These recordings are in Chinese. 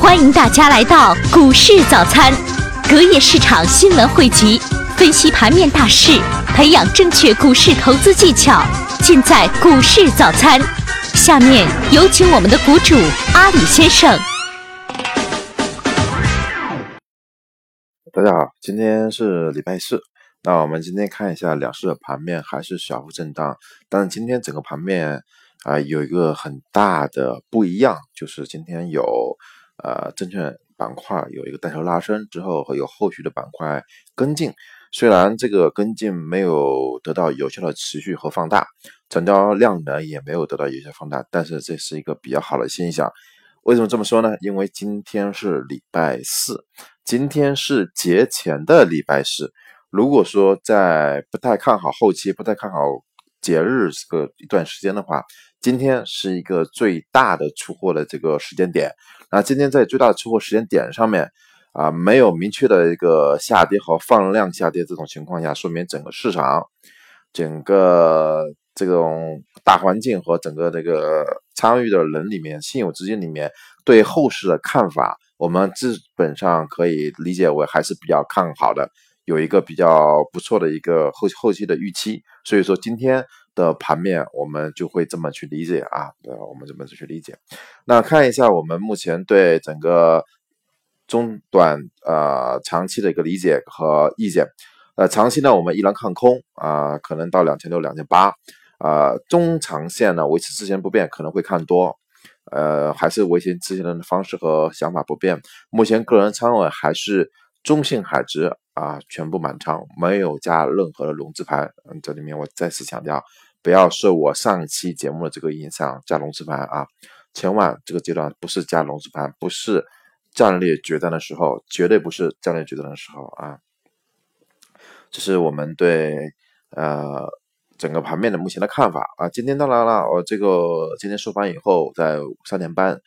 欢迎大家来到股市早餐，隔夜市场新闻汇集，分析盘面大势，培养正确股市投资技巧，尽在股市早餐。下面有请我们的股主阿里先生。大家好，今天是礼拜四，那我们今天看一下两市的盘面，还是小幅震荡，但是今天整个盘面有一个很大的不一样，就是今天有证券板块有一个带头拉升之后，会有后续的板块跟进，虽然这个跟进没有得到有效的持续和放大，成交量呢也没有得到有效放大，但是这是一个比较好的现象。为什么这么说呢？因为今天是礼拜四，今天是节前的礼拜四，如果说在不太看好后期，不太看好节日这个一段时间的话，今天是一个最大的出货的这个时间点。那今天在最大的出货时间点上面没有明确的一个下跌和放量下跌，这种情况下说明整个市场整个这种大环境和整个这个参与的人里面，现有资金里面对后市的看法，我们基本上可以理解为还是比较看好的，有一个比较不错的一个后期的预期。所以说今天的盘面我们就会这么去理解啊，对，我们这么去理解。那看一下我们目前对整个中短长期的一个理解和意见。长期呢我们依然看空可能到2600、2800。中长线呢维持之前不变，可能会看多。还是维持之前的方式和想法不变。目前个人仓位还是中信海直全部满仓，没有加任何的融资盘。这里面我再次强调，不要受我上期节目的这个影响加融资盘千万这个阶段不是加融资盘，不是战略决断的时候，绝对不是战略决断的时候这是我们对整个盘面的目前的看法今天当然了，今天收盘以后在3点半，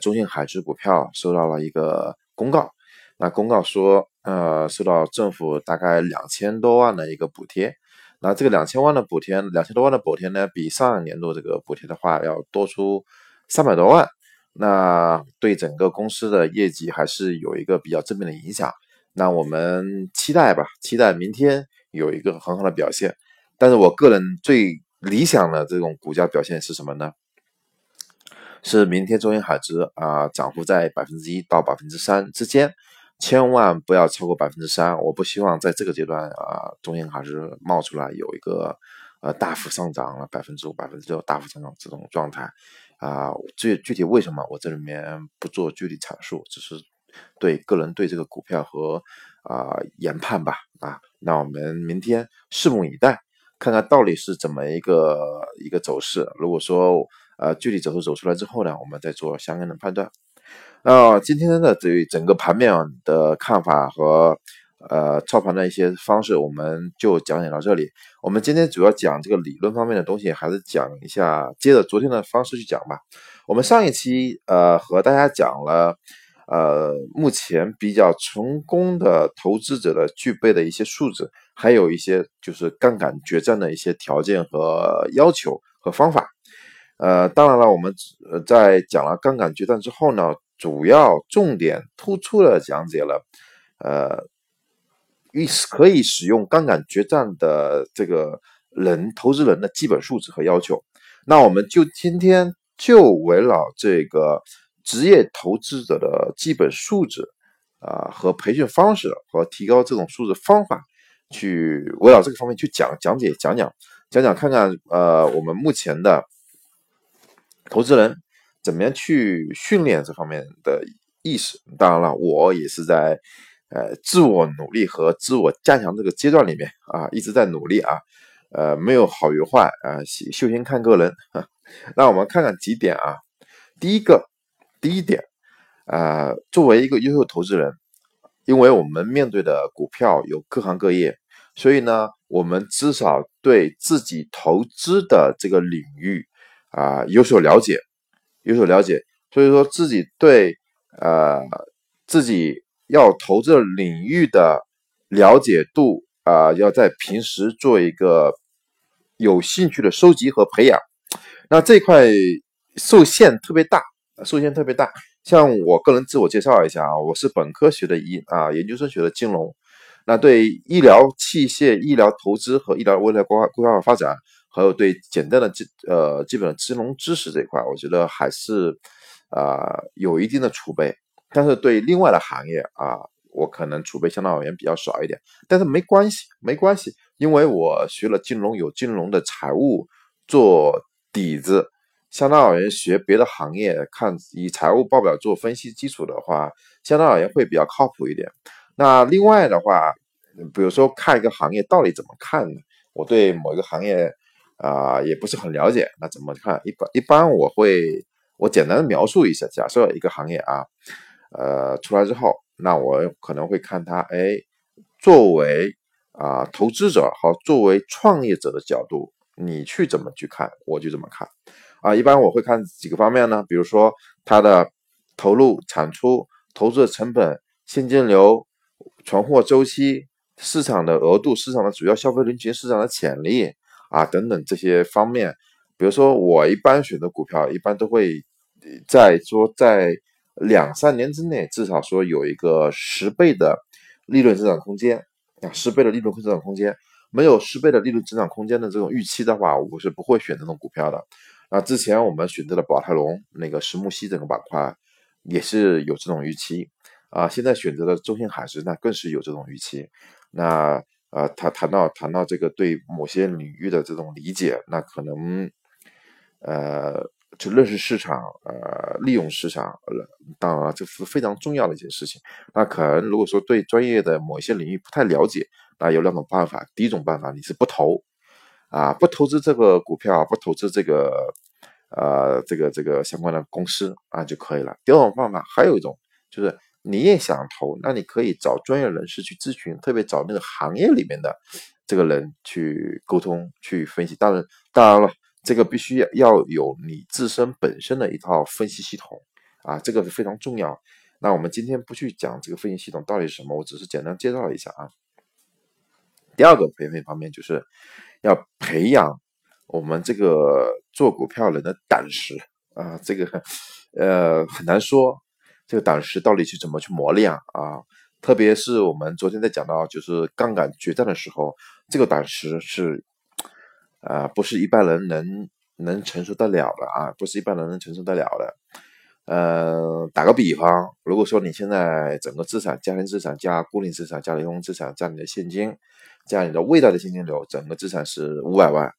中信海直股票收到了一个公告。那公告说，收到政府大概2000多万的一个补贴。那这个2000多万的补贴呢，比上年度这个补贴的话要多出300多万。那对整个公司的业绩还是有一个比较正面的影响。那我们期待吧，期待明天有一个很好的表现。但是我个人最理想的这种股价表现是什么呢？是明天中信海直涨幅在1%到3%之间。千万不要超过3%，我不希望在这个阶段中信还是冒出来有一个大幅上涨了5%、6%大幅上涨这种状态具体为什么我这里面不做具体阐述，只是对个人对这个股票和研判吧那我们明天拭目以待，看看到底是怎么一个走势。如果说具体走势走出来之后呢，我们再做相应的判断。那今天的对整个盘面的看法和操盘的一些方式，我们就讲解到这里。我们今天主要讲这个理论方面的东西，还是讲一下接着昨天的方式去讲吧。我们上一期和大家讲了目前比较成功的投资者的具备的一些素质，还有一些就是杠杆决战的一些条件和要求和方法。当然了，我们在讲了杠杆决战之后呢，主要重点突出的讲解了可以使用杠杆决战的这个投资人的基本素质和要求。那我们就今天就围绕这个职业投资者的基本素质和培训方式和提高这种素质方法，去围绕这个方面去讲解看看我们目前的投资人怎么样去训练这方面的意识。当然了，我也是在自我努力和自我加强这个阶段里面一直在努力没有好与坏修行看个人那我们看看几点第一点作为一个优秀投资人，因为我们面对的股票有各行各业，所以呢我们至少对自己投资的这个领域有所了解，所以说自己对自己要投资领域的了解度要在平时做一个有兴趣的收集和培养。那这块受限特别大，像我个人自我介绍一下啊，我是本科学的医啊，研究生学的金融。那对医疗器械、医疗投资和医疗未来规划发展，还有对简单的基本的金融知识这一块，我觉得还是有一定的储备。但是对另外的行业啊，我可能储备相当而言比较少一点。但是没关系，没关系，因为我学了金融，有金融的财务做底子。相当而言，学别的行业看以财务报表做分析基础的话，相当而言会比较靠谱一点。那另外的话，比如说看一个行业到底怎么看呢？我对某一个行业也不是很了解，那怎么看？一般我简单的描述一下，假设一个行业出来之后，那我可能会看它，作为投资者和作为创业者的角度，你去怎么去看，我就怎么看啊。一般我会看几个方面呢，比如说它的投入、产出、投资的成本、现金流、存货周期、市场的额度、市场的主要消费人群、市场的潜力等等这些方面。比如说我一般选择股票，一般都会在2-3年之内至少说有一个10倍的利润增长空间10倍的利润增长空间。没有10倍的利润增长空间的这种预期的话，我是不会选择那种股票的。那之前我们选择了宝泰隆那个石墨烯整个板块也是有这种预期现在选择了中兴海石，那更是有这种预期。那他谈到这个对某些领域的这种理解，那可能去认识市场，利用市场，当然这是非常重要的一件事情。那可能如果说对专业的某一些领域不太了解，那有2种办法。第一种办法，你是不投不投资这个股票，不投资这个这个相关的公司就可以了。第二种方法，还有一种就是你也想投，那你可以找专业人士去咨询，特别找那个行业里面的这个人去沟通、去分析。当然了，这个必须要有你自身本身的一套分析系统这个是非常重要。那我们今天不去讲这个分析系统到底是什么，我只是简单介绍一下第二个培训方面，就是要培养我们这个做股票人的胆识这个很难说，这个胆识到底是怎么去磨练特别是我们昨天在讲到就是杠杆决战的时候，这个胆识是不是一般人能承受得了的不是一般人能承受得了的。打个比方，如果说你现在整个资产，家庭资产加固定资产加流动资产加你的现金加你的未来的现金流，整个资产是500万。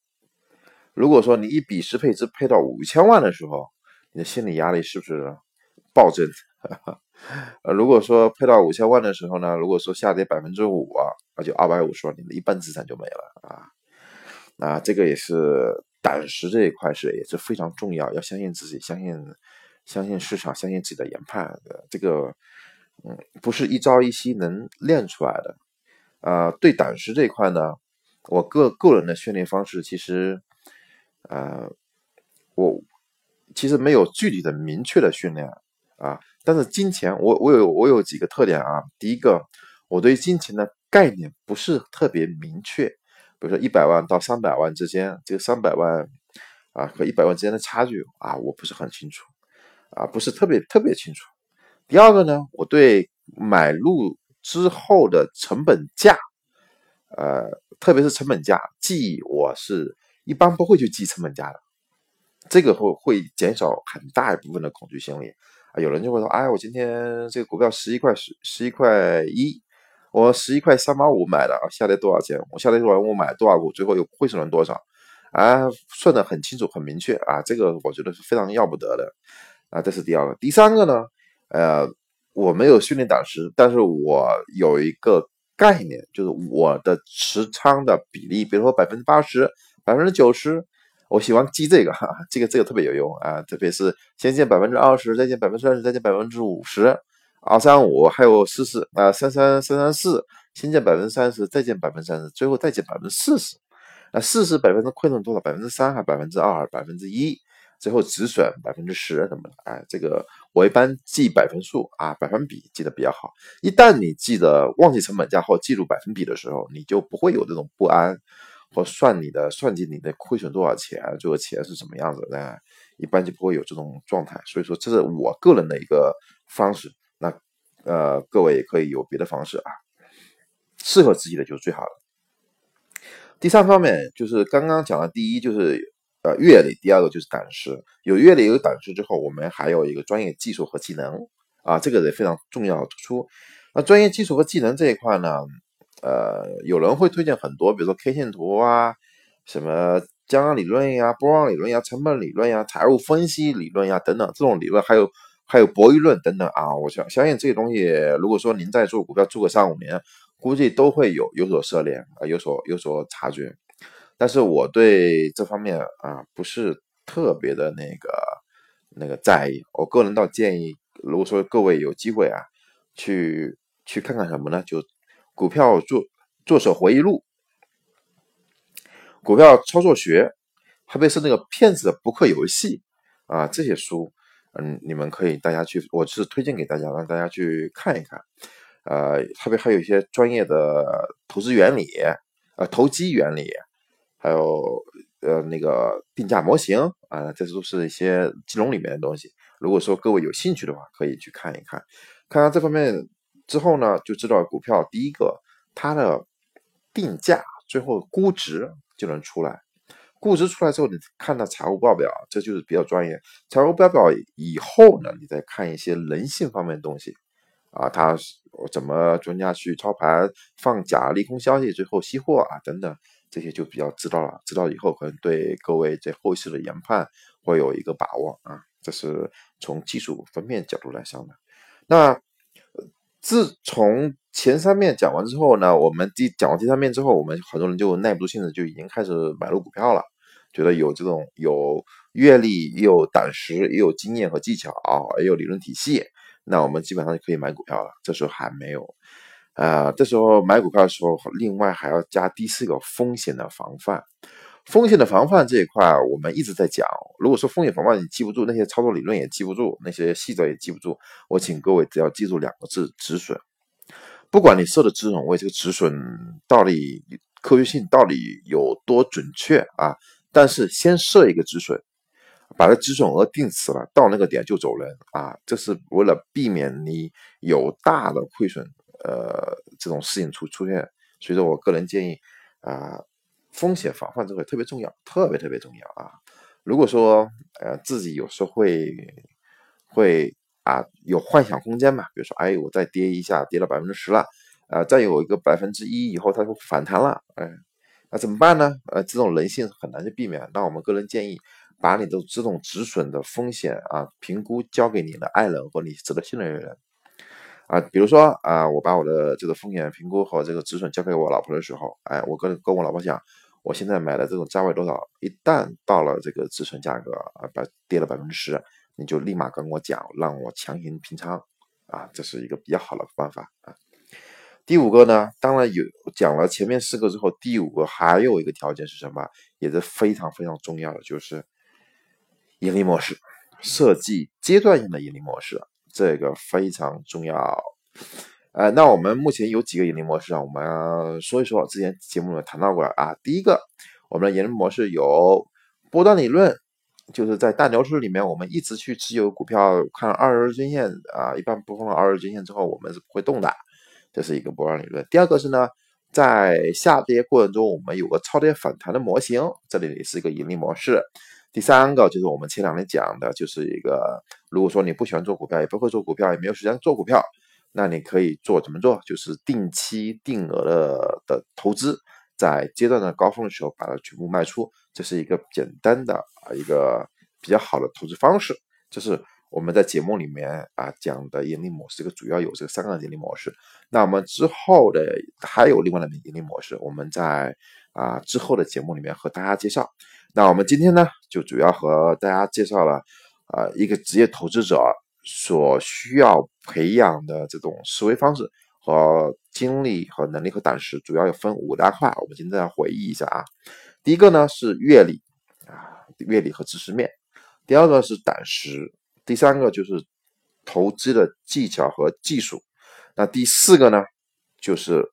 如果说你一笔10配置配到5000万的时候，你的心理压力是不是暴增？如果说配到5000万的时候呢，如果说下跌5%那就250万，你的一半资产就没了那这个也是胆识这一块也是非常重要，要相信自己，相信市场，相信自己的研判。这个不是一朝一夕能练出来的对胆识这一块呢，我个人的训练方式其实我其实没有具体的明确的训练但是金钱我有几个特点第一个，我对金钱的概念不是特别明确。比如说100万到300万之间，这个300万和100万之间的差距我不是很清楚不是特别清楚。第二个呢，我对买入之后的成本价特别是成本价记忆，我是一般不会去记成本价的，这个会减少很大一部分的恐惧心理有人就会说我今天这个股票11块1，我11块3毛5买的下跌多少钱？我下跌多少？我买多少股？最后又亏损了多少？算得很清楚、很明确这个我觉得是非常要不得的这是第二个。第三个呢，我没有训练胆识，但是我有一个概念，就是我的持仓的比例，比如说80%、90%，我喜欢记这个，这个特别有用特别是先进20%，再进30%，再进50%。235还有44334，先减30%，再减30%，最后再减40%。那40%亏损多少？3%还2%还1%？最后止损10%什么的这个我一般记% 百分比记得比较好。一旦你记得忘记成本价后记录% 的时候，你就不会有这种不安，或算计你的亏损多少钱，最后钱是什么样子的，一般就不会有这种状态。所以说这是我个人的一个方式，那各位也可以有别的方式啊，适合自己的就是最好了。第三方面就是刚刚讲的，第一就是阅历，第二个就是胆识。有阅历有胆识之后，我们还有一个专业技术和技能啊，这个也非常重要突出。那专业技术和技能这一块呢，有人会推荐很多，比如说 K 线图啊，什么江洋理论呀、波浪理论呀、成本理论呀、财务分析理论呀等等这种理论，还有博弈论等等啊。我相信这些东西，如果说您在做股票做个3-5年，估计都会有所涉猎啊，有所察觉。但是我对这方面啊不是特别的那个在意。我个人倒建议，如果说各位有机会啊，去看看什么呢？就股票作手回忆录、股票操作学，特别是那个骗子的扑克游戏啊，这些书，你们可以大家去，我是推荐给大家，让大家去看一看。特别还有一些专业的投资原理、投机原理。还有那个定价模型啊，这都是一些金融里面的东西。如果说各位有兴趣的话，可以去看一看。看到这方面之后呢，就知道股票第一个它的定价，最后估值就能出来。估值出来之后，你看到财务报表，这就是比较专业。财务报表以后呢，你再看一些人性方面的东西啊，它怎么专家去操盘、放假、利空消息，最后吸货啊等等。这些就比较知道了，知道以后可能对各位在后续的研判会有一个把握啊，这是从技术分面角度来想的。那自从前三面讲完之后呢，我们讲完第三面之后，我们很多人就耐不住性子就已经开始买入股票了，觉得有这种有阅历，也有胆识，也有经验和技巧，也有理论体系，那我们基本上就可以买股票了。这时候还没有。这时候买股票的时候，另外还要加第四个风险的防范。风险的防范这一块，我们一直在讲。如果说风险防范你记不住，那些操作理论也记不住，那些细则也记不住，我请各位只要记住2个字：止损。不管你设的止损位，这个止损到底科学性到底有多准确啊？但是先设一个止损，把这止损额定死了，到那个点就走人啊！这是为了避免你有大的亏损。这种事情出现，所以说我个人建议啊、风险防范这个特别重要，特别重要啊！如果说自己有时候会啊有幻想空间嘛，比如说哎我再跌一下，跌了10%了，再有一个1%以后它就反弹了，那怎么办呢？这种人性很难去避免。那我们个人建议，把你的这种止损的风险啊评估交给你的爱人或你值得信任的人。比如说我把我的这个风险评估和这个止损交给我老婆的时候，哎，我跟我老婆讲，我现在买的这种价位多少，一旦到了这个止损价格跌了10%，你就立马跟我讲，让我强行平仓啊，这是一个比较好的办法啊。第五个呢，当然有讲了前面4个之后，第五个还有一个条件是什么，也是非常重要的，就是盈利模式，设计阶段性的盈利模式。这个非常重要。那我们目前有几个盈利模式啊，我们说一说，之前节目里面谈到过啊。第一个，我们的盈利模式有波段理论，就是在大牛市里面我们一直去持有股票，看20日均线啊，一般不碰到20日均线之后我们是不会动的，这是一个波段理论。第二个是呢，在下跌过程中我们有个超跌反弹的模型，这里是一个盈利模式。第三个就是我们前2年讲的，就是一个如果说你不喜欢做股票，也不会做股票，也没有时间做股票，那你可以做怎么做，就是定期定额的投资，在阶段的高峰的时候把它全部卖出，这是一个简单的一个比较好的投资方式。这是我们在节目里面讲的盈利模式，这个主要有这3个盈利模式。那我们之后的还有另外的盈利模式，我们在之后的节目里面和大家介绍。那我们今天呢，就主要和大家介绍了一个职业投资者所需要培养的这种思维方式和精力和能力和胆识，主要有分5大块，我们今天再回忆一下啊。第一个呢是阅历阅历和知识面。第二个是胆识。第三个就是投资的技巧和技术。那第4个呢就是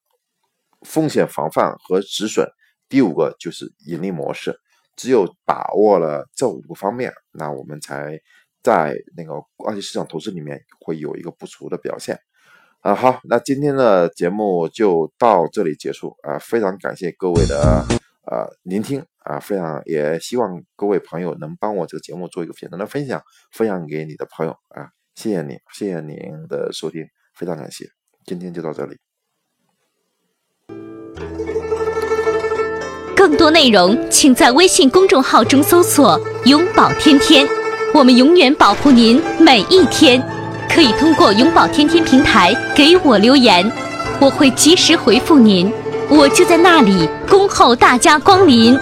风险防范和止损。第5个就是盈利模式。只有把握了这5个方面，那我们才在那个二级市场投资里面会有一个不俗的表现啊。好，那今天的节目就到这里结束啊，非常感谢各位的聆听啊，非常也希望各位朋友能帮我这个节目做一个简单的分享，分享给你的朋友啊，谢谢你，谢谢您的收听，非常感谢，今天就到这里。更多内容请在微信公众号中搜索永保天天，我们永远保护您每一天。可以通过永保天天平台给我留言，我会及时回复您，我就在那里恭候大家光临。